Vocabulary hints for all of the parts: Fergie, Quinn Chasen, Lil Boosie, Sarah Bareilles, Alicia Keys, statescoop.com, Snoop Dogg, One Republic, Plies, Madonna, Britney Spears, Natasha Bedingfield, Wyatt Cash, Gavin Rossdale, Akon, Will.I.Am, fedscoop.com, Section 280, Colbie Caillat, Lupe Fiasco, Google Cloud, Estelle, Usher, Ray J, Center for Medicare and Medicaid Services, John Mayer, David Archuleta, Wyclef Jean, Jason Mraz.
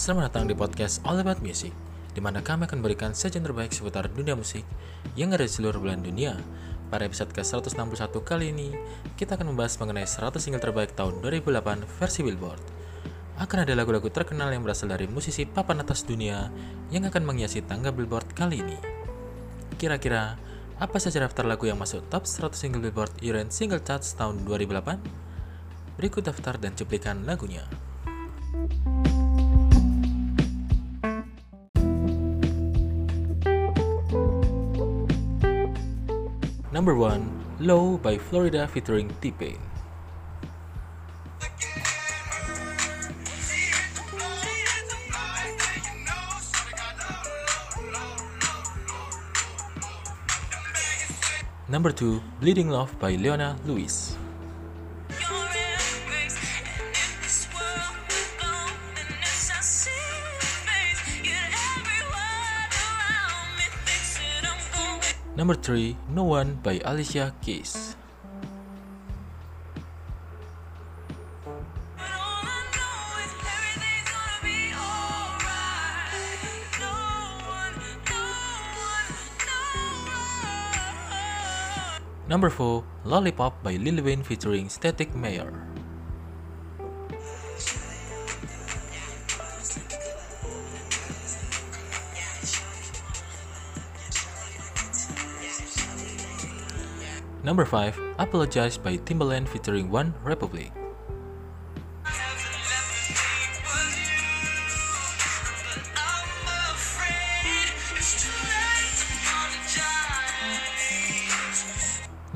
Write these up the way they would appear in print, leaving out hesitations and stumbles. Selamat datang di podcast All About Music, di mana kami akan berikan sajian terbaik seputar dunia musik yang ada di seluruh belahan dunia. Pada episode ke-161 kali ini, kita akan membahas mengenai 100 single terbaik tahun 2008 versi Billboard. Akan ada lagu-lagu terkenal yang berasal dari musisi papan atas dunia yang akan menghiasi tangga Billboard kali ini. Kira-kira, apa saja daftar lagu yang masuk top 100 single Billboard Year-End Single Charts tahun 2008? Berikut daftar dan cuplikan lagunya. Number 1, Low by Florida featuring T-Pain. Number 2, Bleeding Love by Leona Lewis. Number 3, No One by Alicia Keys. Number 4, Lollipop by Lil Wayne featuring Static Major. Number 5, Apologize by Timbaland featuring One Republic.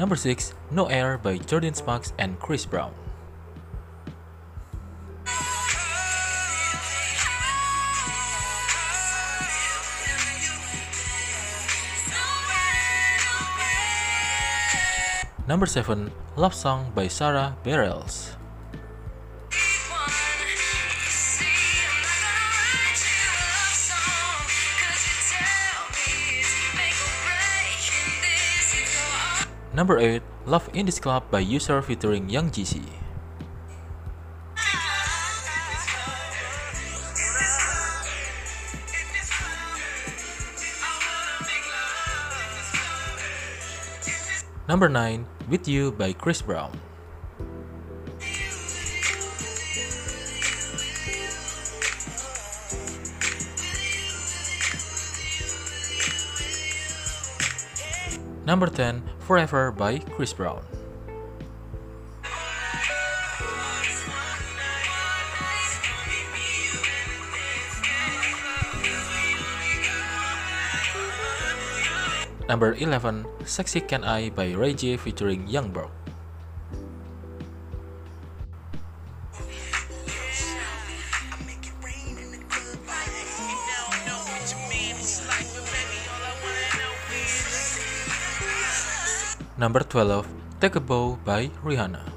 Number 6, No Air by Jordin Sparks and Chris Brown. Number 7, Love Song by Sarah Bareilles. Number 8, Love in This Club by Usher featuring Young Jeezy. Number 9, With You by Chris Brown. Number 10, Forever by Chris Brown. Number 11, Sexy Can I by Ray J featuring Youngberg. Number 12, Take a Bow by Rihanna.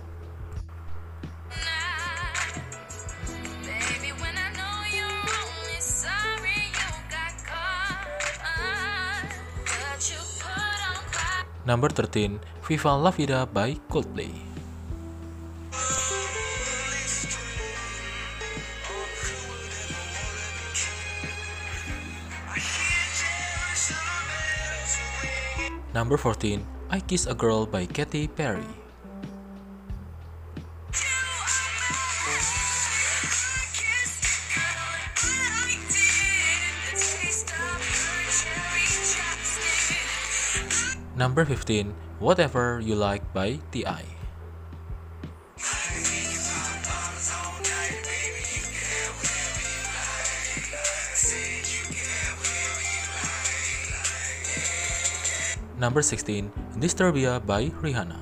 Number 13, Viva La Vida by Coldplay. Number 14, I Kiss a Girl by Katy Perry. Number 15, Whatever You Like by T.I. Number 16, Disturbia by Rihanna.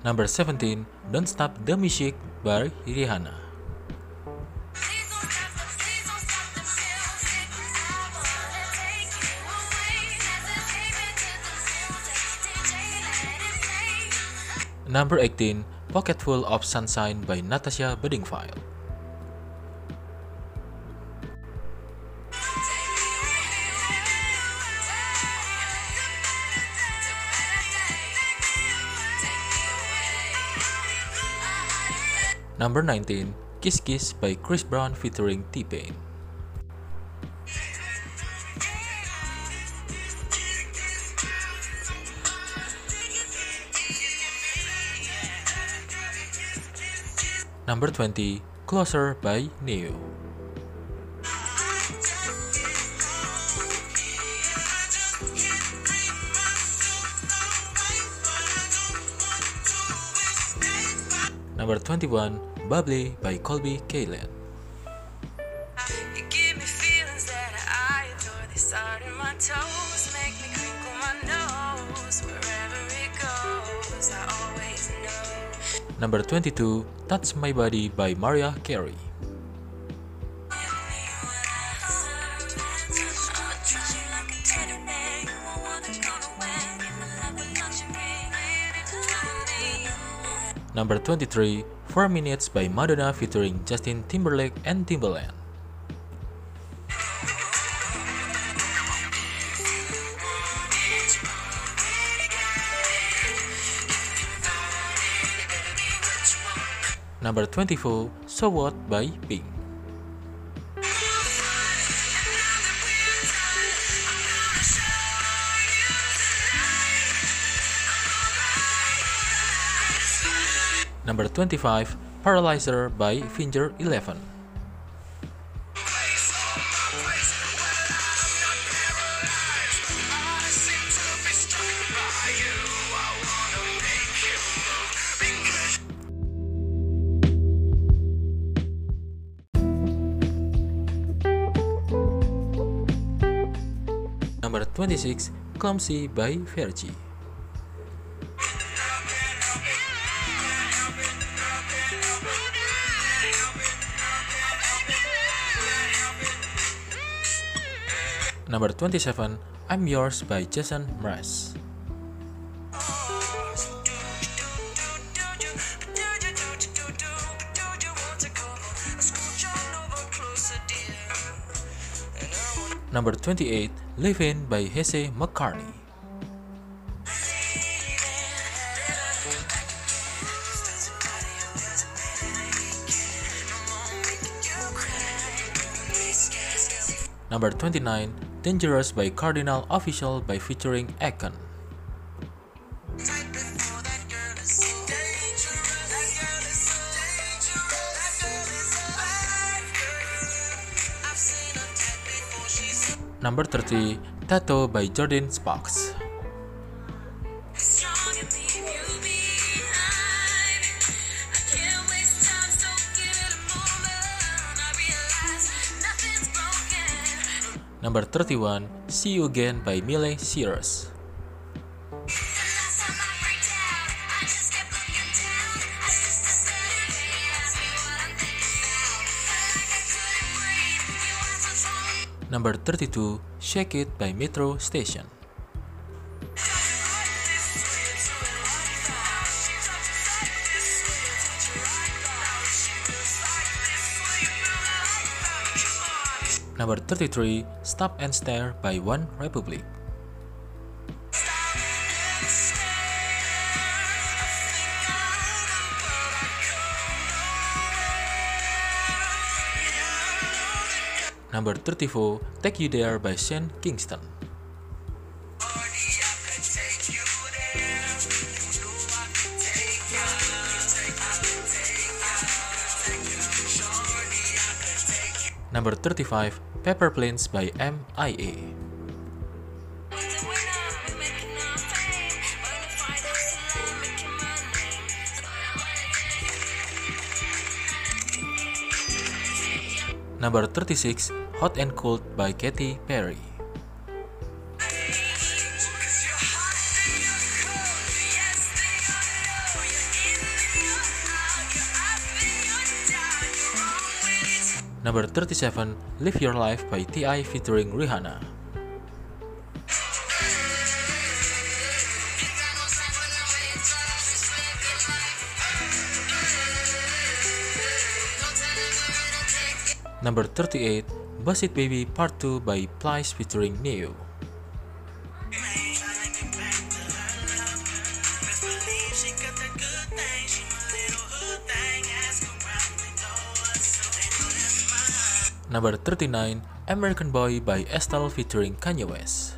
Number 17, Don't Stop the Music by Rihanna. Number 18, Pocketful of Sunshine by Natasha Bedingfield. Number 19, Kiss Kiss by Chris Brown featuring T-Pain. Number 20, Closer by Ne-Yo. Number 21, Bubbly by Colbie Caillat. Number 22, Touch My Body by Mariah Carey. Number 23, 4 Minutes by Madonna featuring Justin Timberlake and Timbaland. Number 24, So What by Pink. Number 25, Paralyzer by Finger 11. Number 26, Clumsy by Fergie. Number 27, I'm Yours by Jason Mraz. Number 28, Live In by Jesse McCartney. Number 29, Dangerous by Cardinal Official by featuring Akon. Number 30, Tattoo by Jordin Sparks. Number 31, See You Again by Miley Cyrus. Number 32, Shake It by Metro Station. Number 33, Stop and Stare by One Republic. Number 34, Take You There by Sean Kingston. Number 35, Paper Planes by M.I.A. Number 36, Hot and Cold by Katy Perry. Number 37, Live Your Life by T.I. featuring Rihanna. Number 38, Bust It Baby Part 2 by Plies featuring Ne-Yo. Number 39, American Boy by Estelle featuring Kanye West.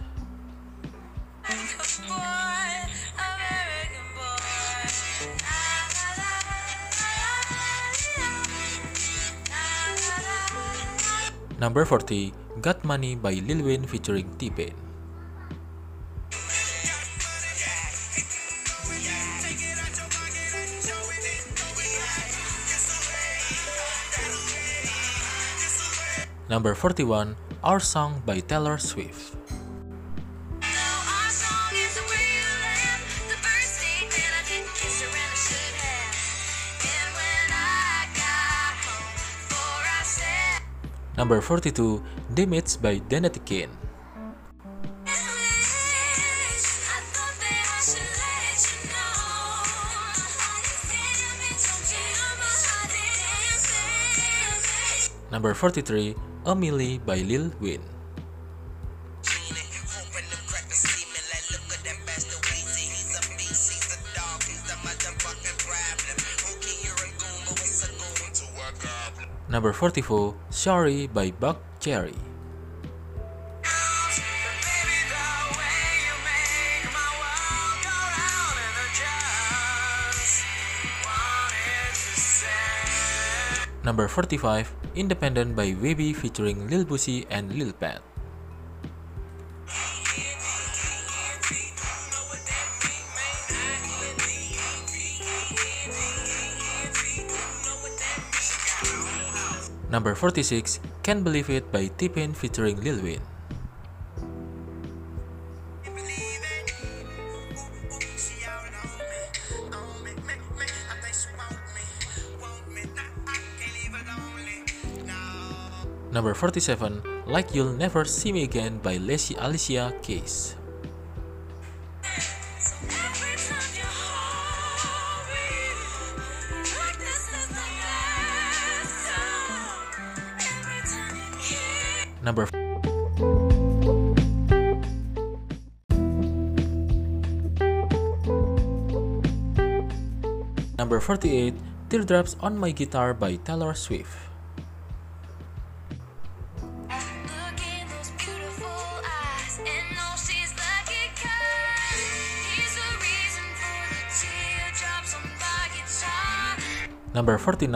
Number 40, Got Money by Lil Wayne featuring T-Pain. Number 41, Our Song by Taylor Swift. Number 42, Damage by Denetikin. Number 43, Amelie by Lil Wayne. Number 44, Sorry by Buck Cherry. Number 45, Independent by Weeby featuring Lil Boosie and Lil Pat. Number 46, Can't Believe It by T-Pain featuring Lil Wayne. Number 47, Like You'll Never See Me Again by Alicia Keys. Number 48, Teardrops on My Guitar by Taylor Swift. Number 49,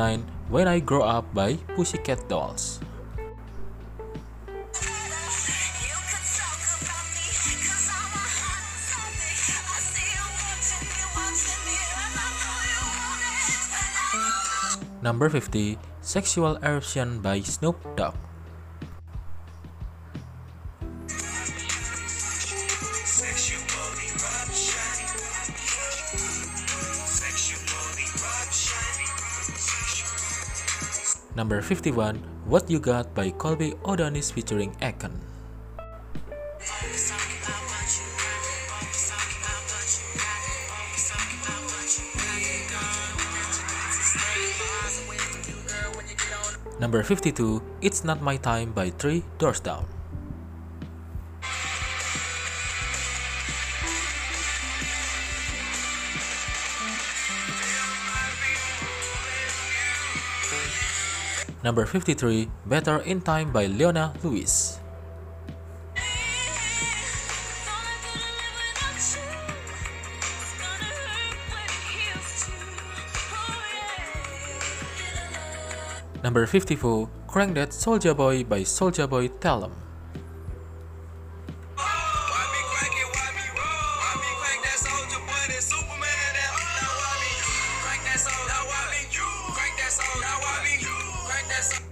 When I Grow Up by Pussycat Dolls. Number 50, Sexual Eruption by Snoop Dogg. Number 51, What You Got by Colbie Caillat featuring Akon. Number 52, It's Not My Time by Three Doors Down. Number 53, Better in Time by Leona Lewis. Number 54, Crank That Soulja Boy by Soulja Boy Tell 'Em.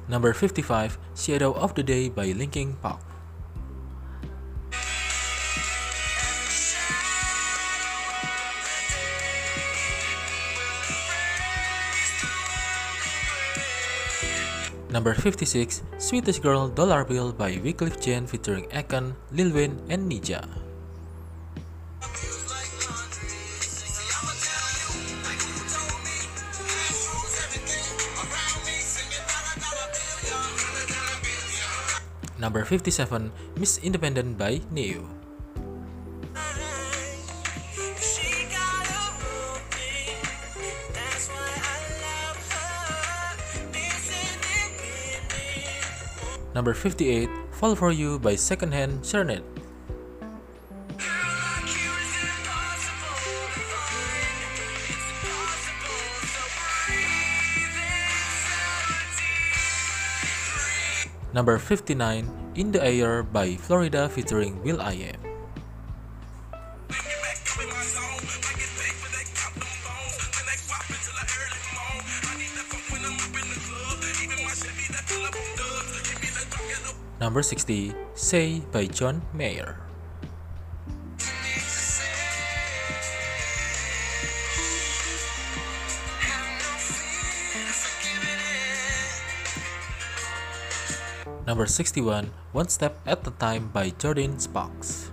Number 55, Shadow of the Day by Linkin Park. Number 56, Sweetest Girl Dollar Bill by Wyclef Jean featuring Akon, Lil Wayne, and Nija. Number 57, Miss Independent by Ne-Yo. Number 58, Fall For You by Secondhand Serenade. Number 59, In the Air by Florida featuring will.i.am. Number 60, Say by John Mayer. Number 61, One Step at a Time by Jordin Sparks.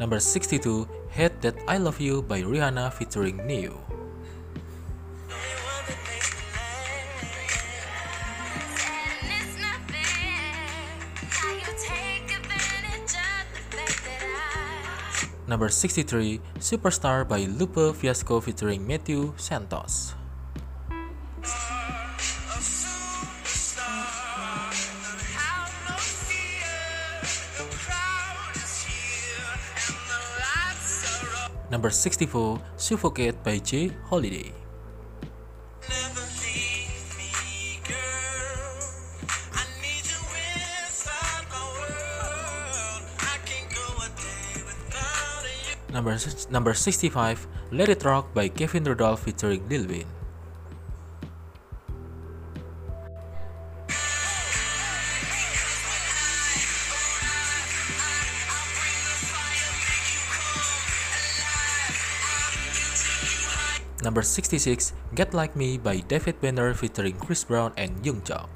Number 62, Hate That I Love You by Rihanna featuring Ne-Yo. Number 63, Superstar by Lupe Fiasco featuring Matthew Santos. Number 64, Suffocate by Jay Holiday. Number 65, Let It Rock by Kevin Rudolf featuring Lil Wayne. Number 66, Get Like Me by David Banner featuring Chris Brown and Young Jeezy.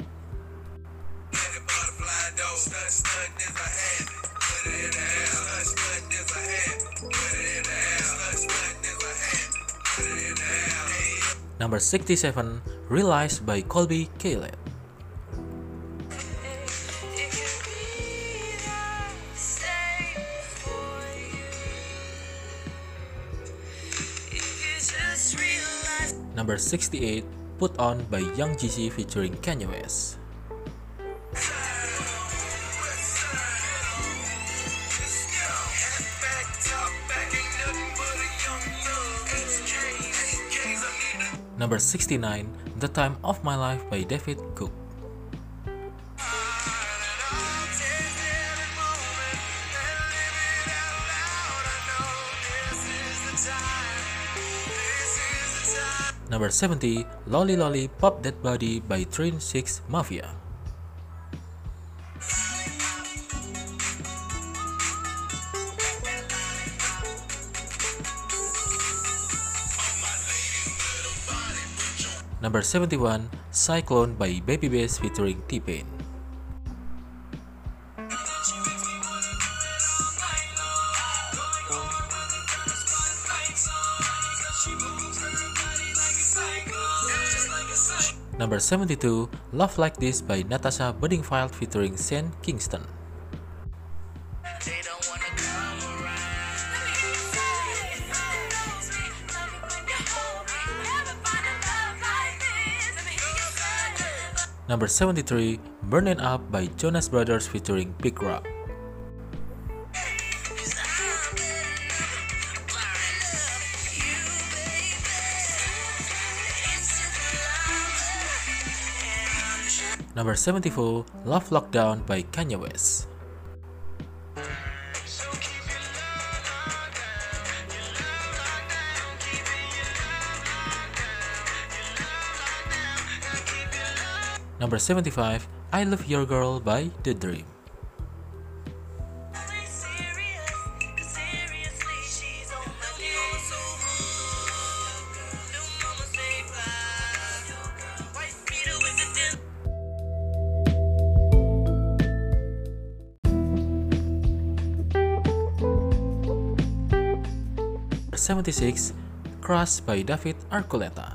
Number 67, Realize by Colbie Caillat. Number 68, Put On by Young Jeezy featuring Kanye West. Number 69, The Time of My Life by David Cook. Number 70, Lolly Lolly Pop That Body by Train 6 Mafia. Number 71, Cyclone by Baby Bass featuring T-Pain. Number 72, Love Like This by Natasha Bedingfield featuring Sean Kingston. Number 73, Burn It Up by Jonas Brothers featuring Big Rock. Number 74, Love Lockdown by Kanye West. Number 75, I Love Your Girl by The Dream. Number 76, Crush by David Archuleta.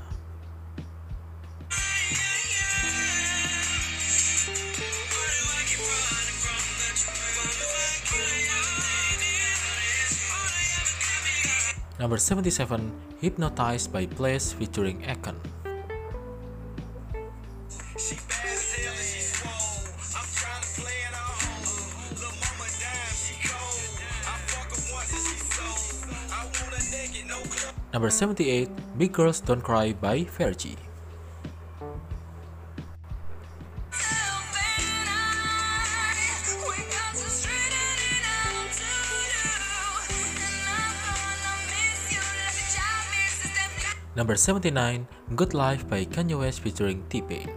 Number 77, Hypnotized by Plies featuring Akon. Number 78, Big Girls Don't Cry by Fergie. Number 79, Good Life by Kanye West featuring T-Pain.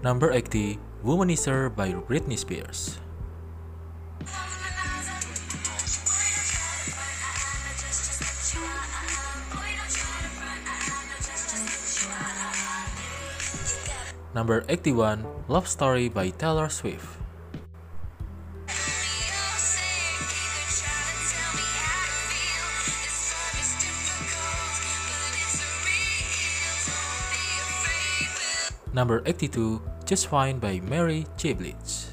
Number 80, Womanizer by Britney Spears. Number 81, Love Story by Taylor Swift. Number 82, Just Fine by Mary J. Blige.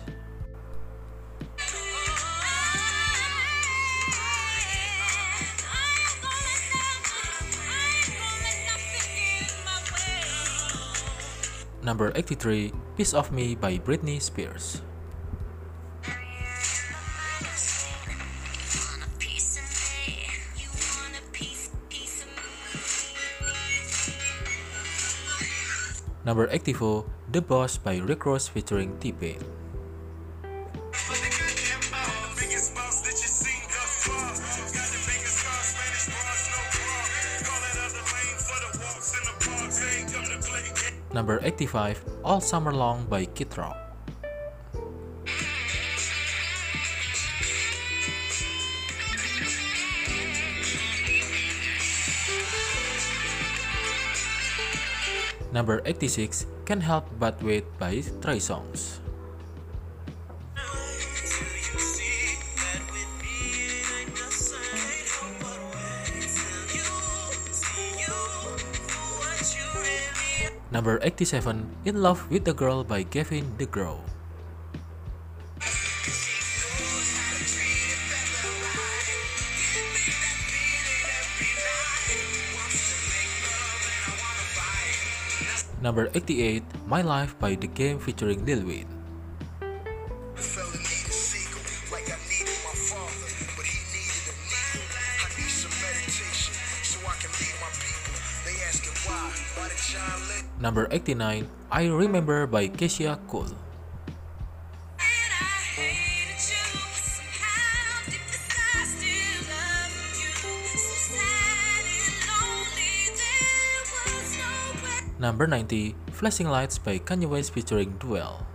Number 83, Piece of Me by Britney Spears. Number 84, The Boss by Rick Ross featuring T-Pain. Number 85, All Summer Long by Kid Rock. Number 86, Can't Help But Wait by Trey Songz. Number 87, In Love with the Girl by Kevin DeGraw. Number 88, My Life by The Game featuring Lil Wayne. Number 89, I Remember by Keisha Cole. Number 90, Flashing Lights by Kanye West featuring Duel.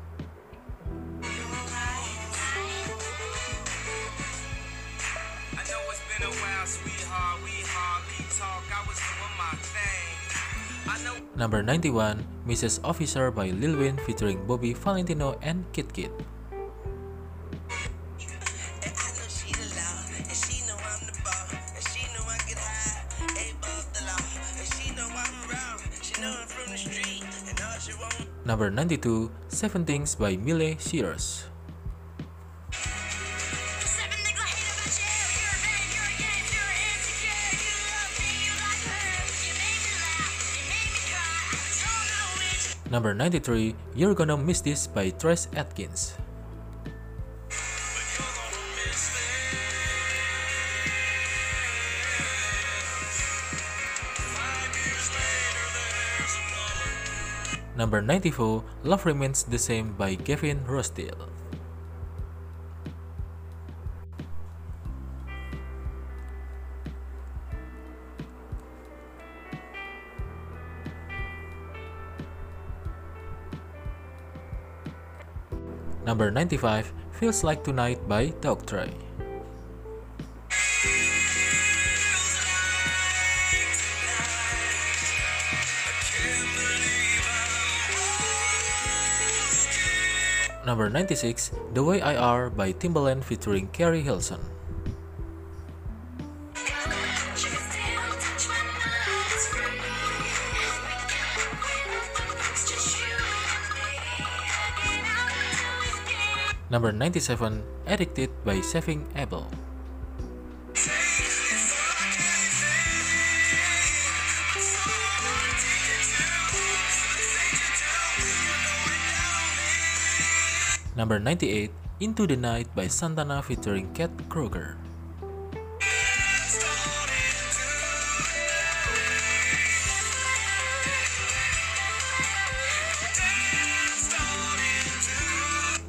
Number 91, Mrs. Officer by Lil Wayne featuring Bobby Valentino and Kid Kid. Number 92, Seven Things by Miley Cyrus. Number 93, You're Gonna Miss This by Trace Adkins. Number 94, Love Remains the Same by Gavin Rossdale. Number 95, Feels Like Tonight by Dr. Dre. Number 96, The Way I Are by Timbaland featuring Carrie Hilson. Number 97, Addicted by Saving Abel. Number 98, Into the Night by Santana featuring Cat Kroger.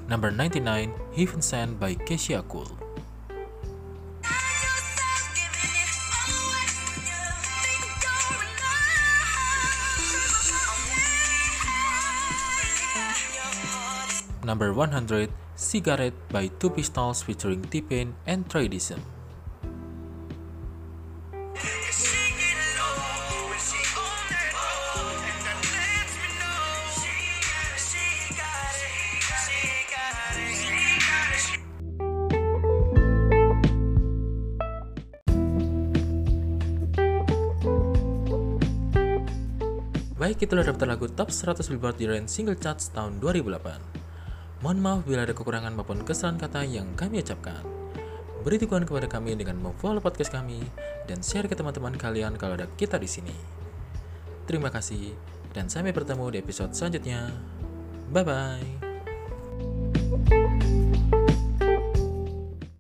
Number 99, Heaven Sent by Kesha Cole. Number 100, Cigarette by 2 Pistols featuring T-Pain and Tradition. Baik, itulah daftar lagu top 100 Billboard European Single Charts tahun 2008. Mohon maaf bila ada kekurangan maupun kesalahan kata yang kami ucapkan. Beri dukungan kepada kami dengan memfollow podcast kami dan share ke teman-teman kalian kalau ada kita di sini. Terima kasih dan sampai bertemu di episode selanjutnya. Bye bye.